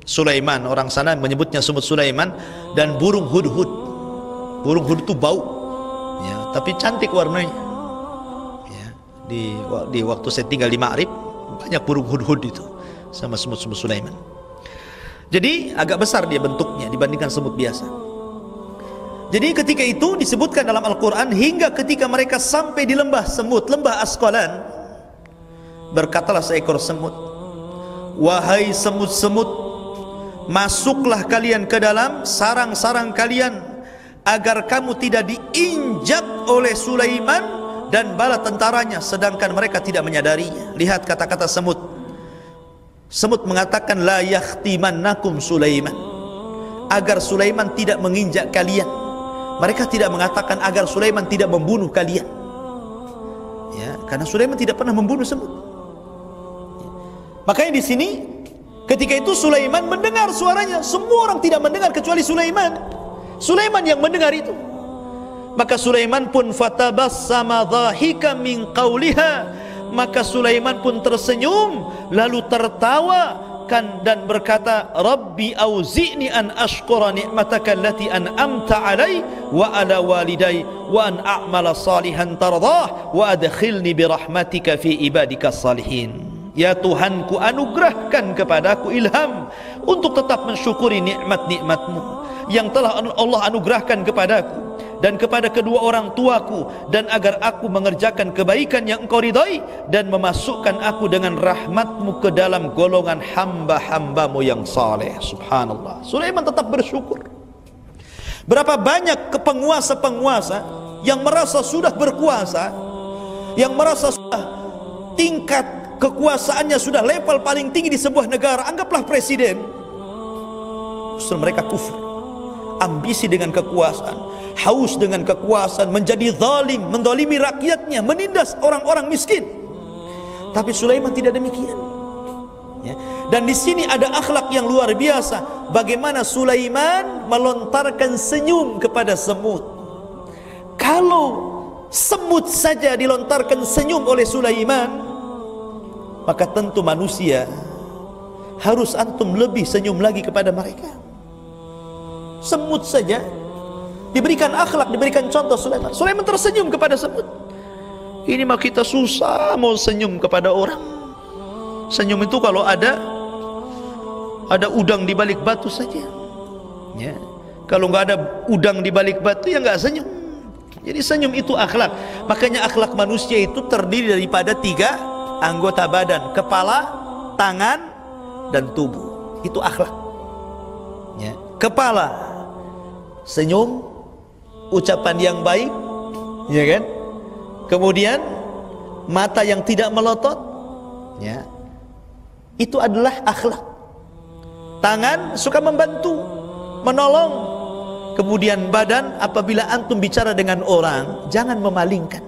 Sulaiman, orang sana menyebutnya semut Sulaiman, dan burung hudhud. Burung hudhud itu bau. Ya, tapi cantik warnanya. Ya, di, di waktu saya tinggal di Ma'rib, banyak burung hudhud itu sama semut-semut Sulaiman. Jadi agak besar dia bentuknya dibandingkan semut biasa. Jadi ketika itu disebutkan dalam Al-Quran, hingga ketika mereka sampai di lembah semut, lembah Asqalan, berkatalah seekor semut, "Wahai semut-semut, masuklah kalian ke dalam sarang-sarang kalian, agar kamu tidak diinjak oleh Sulaiman dan bala tentaranya," sedangkan mereka tidak menyadarinya. Lihat kata-kata semut. Semut mengatakan, "La yakhtimannakum Sulaiman," agar Sulaiman tidak menginjak kalian. Mereka tidak mengatakan agar Sulaiman tidak membunuh kalian, ya, karena Sulaiman tidak pernah membunuh semut. Ya. Makanya di sini ketika itu Sulaiman mendengar suaranya. Semua orang tidak mendengar kecuali Sulaiman. Sulaiman yang mendengar itu. Maka Sulaiman pun fatabassama dhahika min qawliha, maka Sulaiman pun tersenyum lalu tertawa kan dan berkata, "Rabbi auzi'ni an ashkura ni'mataka allati an'amta 'alai wa 'ala walidai wa an a'mala salihan tardah wa adkhilni bi rahmatika fi ibadika salihin." Ya Tuhanku, anugerahkan kepadaku ilham untuk tetap mensyukuri nikmat-nikmat-Mu yang telah Allah anugerahkan kepadaku dan kepada kedua orang tuaku, dan agar aku mengerjakan kebaikan yang Engkau ridai dan memasukkan aku dengan rahmat-Mu ke dalam golongan hamba-hamba-Mu yang saleh. Subhanallah. Sulaiman tetap bersyukur. Berapa banyak penguasa-penguasa yang merasa sudah berkuasa, yang merasa sudah tingkat kekuasaannya sudah level paling tinggi di sebuah negara, anggaplah presiden, justru mereka kufur, ambisi dengan kekuasaan, haus dengan kekuasaan, menjadi zalim, mendolimi rakyatnya, menindas orang-orang miskin. Tapi Sulaiman tidak demikian, ya. Dan di sini ada akhlak yang luar biasa, bagaimana Sulaiman melontarkan senyum kepada semut. Kalau semut saja dilontarkan senyum oleh Sulaiman, maka tentu manusia harus antum lebih senyum lagi kepada mereka. Semut saja diberikan akhlak, diberikan contoh Sulaiman. Sulaiman tersenyum kepada semut. Ini mah kita susah mau senyum kepada orang. Senyum itu kalau ada ada udang di balik batu saja. Ya. Kalau nggak ada udang di balik batu ya nggak senyum. Jadi senyum itu akhlak. Makanya akhlak manusia itu terdiri daripada tiga anggota badan, kepala, tangan, dan tubuh. Itu akhlak, ya. Kepala, senyum, ucapan yang baik, ya kan? Kemudian mata yang tidak melotot, ya. Itu adalah akhlak. Tangan suka membantu, menolong. Kemudian badan, apabila antum bicara dengan orang, jangan memalingkan.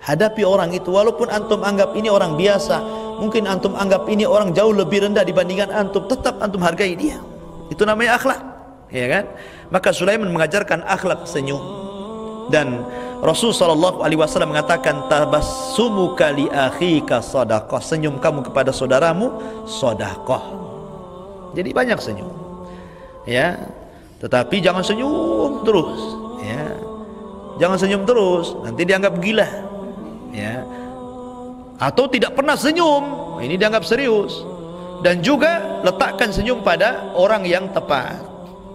Hadapi orang itu, walaupun antum anggap ini orang biasa, mungkin antum anggap ini orang jauh lebih rendah dibandingkan antum, tetap antum hargai dia. Itu namanya akhlak, ya kan? Maka Sulaiman mengajarkan akhlak senyum. Dan Rasul sallallahu alaihi wasallam mengatakan, "Tabassumuka li akhika shadaqah." Senyum kamu kepada saudaramu sedekah. Jadi banyak senyum. Ya. Tetapi jangan senyum terus, ya. Jangan senyum terus, nanti dianggap gila. Ya. Atau tidak pernah senyum, ini dianggap serius. Dan juga letakkan senyum pada orang yang tepat.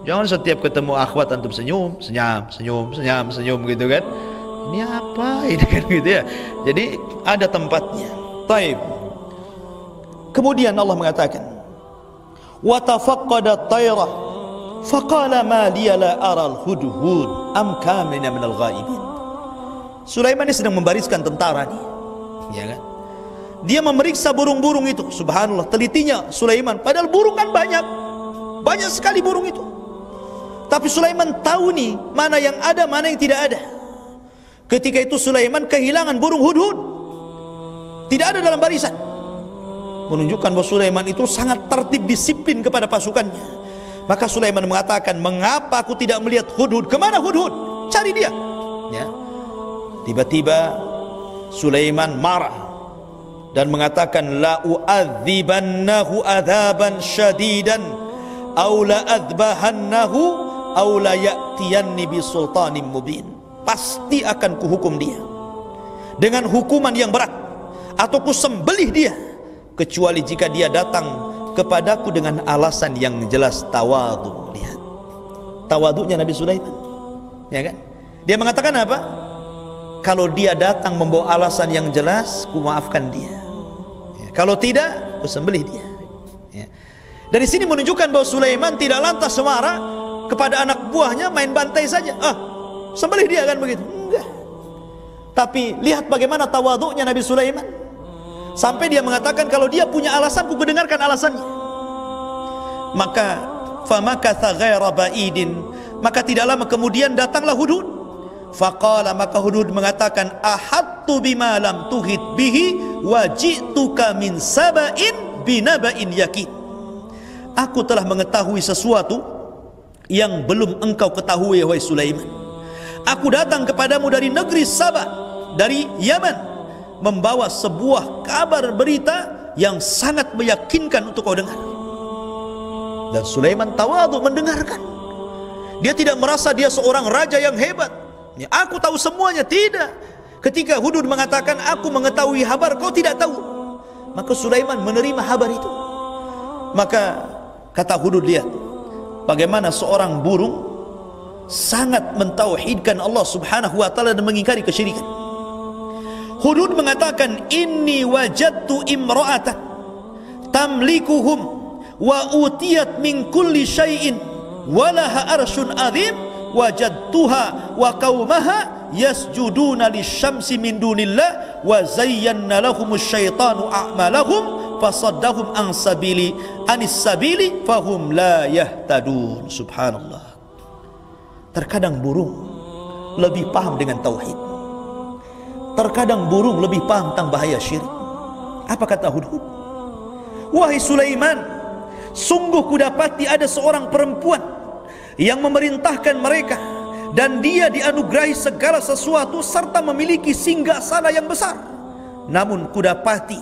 Jangan setiap ketemu akhwat antum senyum, senyum, senyum, senyum, senyum gitu kan. Ini apa ini kan gitu ya. Jadi ada tempatnya. Taib. Kemudian Allah mengatakan, "Wa tafaqqada at-tayra faqala ma liya la ara al-hudhud am kana min al-ghaibin." Sulaiman ini sedang membariskan tentara nih, ya kan? Dia memeriksa burung-burung itu. Subhanallah, telitinya Sulaiman. Padahal burung kan banyak, banyak sekali burung itu. Tapi Sulaiman tahu nih mana yang ada, mana yang tidak ada. Ketika itu Sulaiman kehilangan burung hudhud, tidak ada dalam barisan, menunjukkan bahwa Sulaiman itu sangat tertib disiplin kepada pasukannya. Maka Sulaiman mengatakan, mengapa aku tidak melihat hudhud? Kemana hudhud? Cari dia. Ya. Tiba-tiba Sulaiman marah dan mengatakan, la u'adzibannahu adzaban syadidan aw la adzbahannahu aw la ya'tiyanni bi sultanin mubin. Pasti akan kuhukum dia dengan hukuman yang berat, atau ku sembelih dia kecuali jika dia datang kepadaku dengan alasan yang jelas. Tawadhu. Lihat tawadhunya Nabi Sulaiman, ya kan? Dia mengatakan apa? Kalau dia datang membawa alasan yang jelas, ku maafkan dia, ya. Kalau tidak, ku sembelih dia, ya. Dari sini menunjukkan bahwa Sulaiman tidak lantas marah kepada anak buahnya, main bantai saja, ah sembelih dia kan begitu, enggak. Tapi lihat bagaimana tawadhunya Nabi Sulaiman, sampai dia mengatakan kalau dia punya alasan, ku dengarkan alasannya. Maka famakatha ghaira ba'idin, maka tidak lama kemudian datanglah Hudhud. Faqala, maka Hudhud mengatakan, ahattu bima lam tuhit bihi wa ji'tuka min saba'in binaba'in yakin. Aku telah mengetahui sesuatu yang belum engkau ketahui, wahai Sulaiman. Aku datang kepadamu dari negeri Saba', dari Yaman, membawa sebuah kabar berita yang sangat meyakinkan untuk kau dengar. Dan Sulaiman tawadhu mendengarkan. Dia tidak merasa dia seorang raja yang hebat, ya, aku tahu semuanya, tidak. Ketika Hudhud mengatakan aku mengetahui kabar kau tidak tahu, maka Sulaiman menerima kabar itu. Maka kata Hudhud, lihat bagaimana seorang burung sangat mentauhidkan Allah subhanahu wa ta'ala dan mengingkari kesyirikan. Hudhud mengatakan, inni wajadtu imra'atan tamlikuhum wa utiyat min kulli syai'in wa laha arsyun azim wajadtuha wa qaumaha yasjuduna lisyamsi min dunillah wa zayyanna lahumus syaitanu a'malahum fasaddahum an sabili anis sabili fahum la yahtadun. Subhanallah. Terkadang burung lebih paham dengan tauhid. Terkadang burung lebih paham tentang bahaya syirik. Apa kata Hudhud? Wahai Sulaiman, sungguh kudapati ada seorang perempuan yang memerintahkan mereka, dan dia dianugerahi segala sesuatu serta memiliki singgasana yang besar. Namun kudapati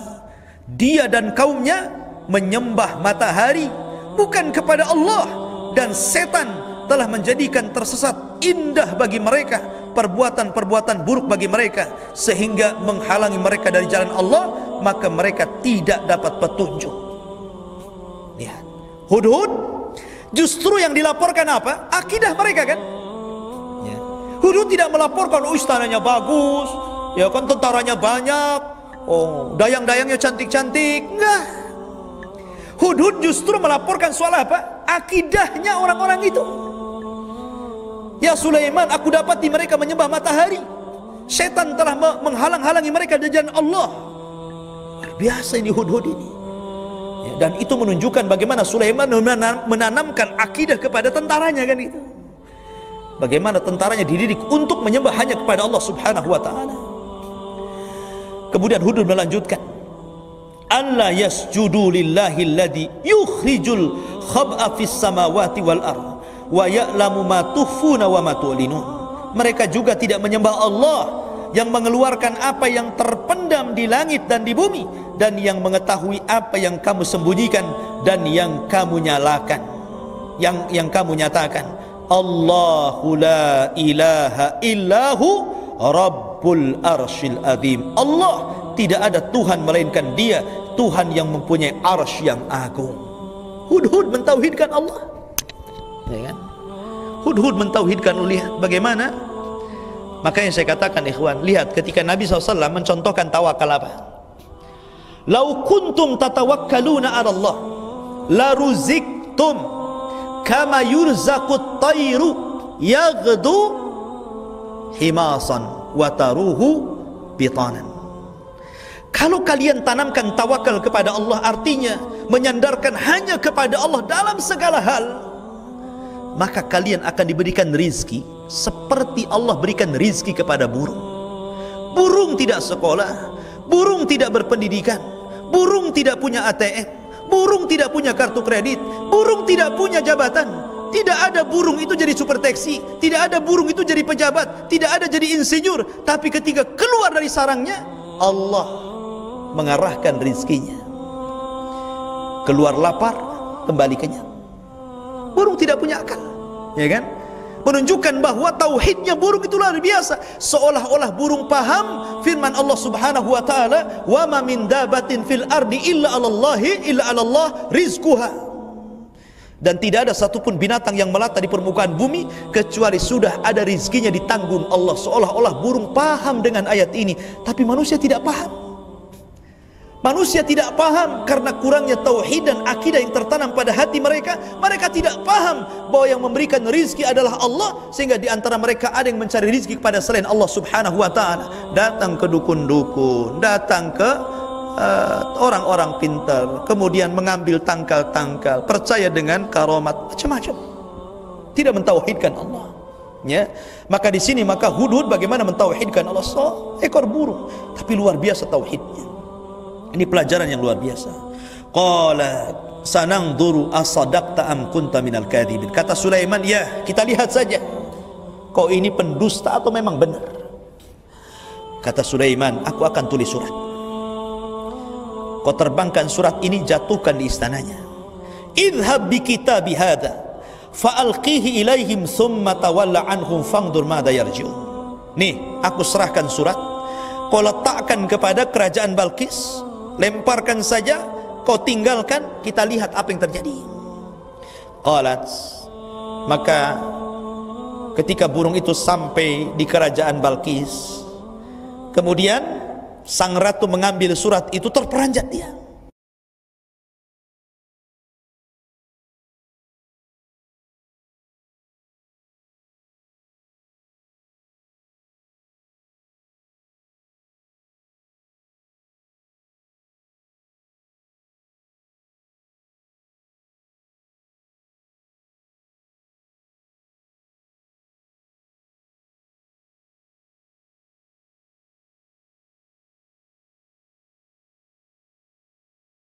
dia dan kaumnya menyembah matahari bukan kepada Allah, dan setan telah menjadikan tersesat indah bagi mereka perbuatan-perbuatan buruk bagi mereka, sehingga menghalangi mereka dari jalan Allah, maka mereka tidak dapat petunjuk. Lihat, Hudhud justru yang dilaporkan apa? Akidah mereka, kan? Ya. Hudhud tidak melaporkan, oh istananya bagus, ya kan, tentaranya banyak, oh dayang-dayangnya cantik-cantik, enggak. Hudhud justru melaporkan soal apa? Akidahnya orang-orang itu. Ya Sulaiman, aku dapati mereka menyembah matahari. Setan telah menghalang-halangi mereka dari jalan Allah. Luar biasa ini Hudhud ini, ya. Dan itu menunjukkan bagaimana Sulaiman menanamkan akidah kepada tentaranya, kan itu. Bagaimana tentaranya dididik untuk menyembah hanya kepada Allah subhanahu wa ta'ala. Kemudian Hudhud melanjutkan, Allah yasjudu lillahi alladhi yukhrijul khab'a fis samawati wal ardh wa ya'lamu ma tukhfuna wa ma tu'linun. Mereka juga tidak menyembah Allah yang mengeluarkan apa yang terpendam di langit dan di bumi, dan yang mengetahui apa yang kamu sembunyikan dan yang kamu nyalakan, yang yang kamu nyatakan. Allahu la ilaha illahu rabbul arsyil azim. Allah, tidak ada Tuhan melainkan dia, Tuhan yang mempunyai arsy yang agung. Hudhud mentauhidkan Allah. Ya kan? Hudhud mentauhidkan. Lihat bagaimana. Makanya saya katakan ikhwan, lihat ketika Nabi shallallahu alaihi wasallam mencontohkan tawakal apa? Lau kuntum tatawakkaluna ala Allah la ruziktum kama yurzakut tayru yagdu himasan wataruhu bitanan. Kalau kalian tanamkan tawakal kepada Allah, artinya menyandarkan hanya kepada Allah dalam segala hal, maka kalian akan diberikan rizki seperti Allah berikan rizki kepada burung. burung tidak sekolah, burung tidak berpendidikan, burung tidak punya A T M, burung tidak punya kartu kredit, burung tidak punya jabatan. Tidak ada burung itu jadi super taksi, tidak ada burung itu jadi pejabat, tidak ada jadi insinyur. Tapi ketika keluar dari sarangnya, Allah mengarahkan rizkinya. Keluar lapar, kembali kenyang. Burung tidak punya akal, ya kan? Menunjukkan bahwa tauhidnya burung itu luar biasa. Seolah-olah burung paham firman Allah Subhanahu wa taala, "Wa ma min dabatin fil ardi illa 'alallahi illa 'alallah rizquha." Dan tidak ada satupun binatang yang melata di permukaan bumi kecuali sudah ada rizkinya ditanggung Allah. Seolah-olah burung paham dengan ayat ini, tapi manusia tidak paham. Manusia tidak paham karena kurangnya tauhid dan akidah yang tertanam pada hati mereka. Mereka tidak paham bahwa yang memberikan rizki adalah Allah, sehingga di antara mereka ada yang mencari rizki kepada selain Allah Subhanahu wa ta'ala. Datang ke dukun-dukun, datang ke orang-orang uh, pintar, kemudian mengambil tangkal-tangkal, percaya dengan karomat, macam-macam, tidak mentauhidkan Allah. Ya, maka di sini maka Hudhud bagaimana mentauhidkan Allah. So, ekor burung, tapi luar biasa tauhidnya. Ini pelajaran yang luar biasa. Qala sananzuru asadaqta am kunta minal kadhibin. Kata Sulaiman, ya, kita lihat saja, kau ini pendusta atau memang benar. Kata Sulaiman, aku akan tulis surat. Kau terbangkan surat ini, jatuhkan di istananya. Idhhab bi kitabi hadza fa'alqihi ilaihim thumma tawalla anhum fanzur madza yarji'un. Nih, aku serahkan surat, kau letakkan kepada kerajaan Balqis. Lemparkan saja, kau tinggalkan, kita lihat apa yang terjadi. Qalat, maka ketika burung itu sampai di kerajaan Balqis, kemudian sang ratu mengambil surat itu, terperanjat dia.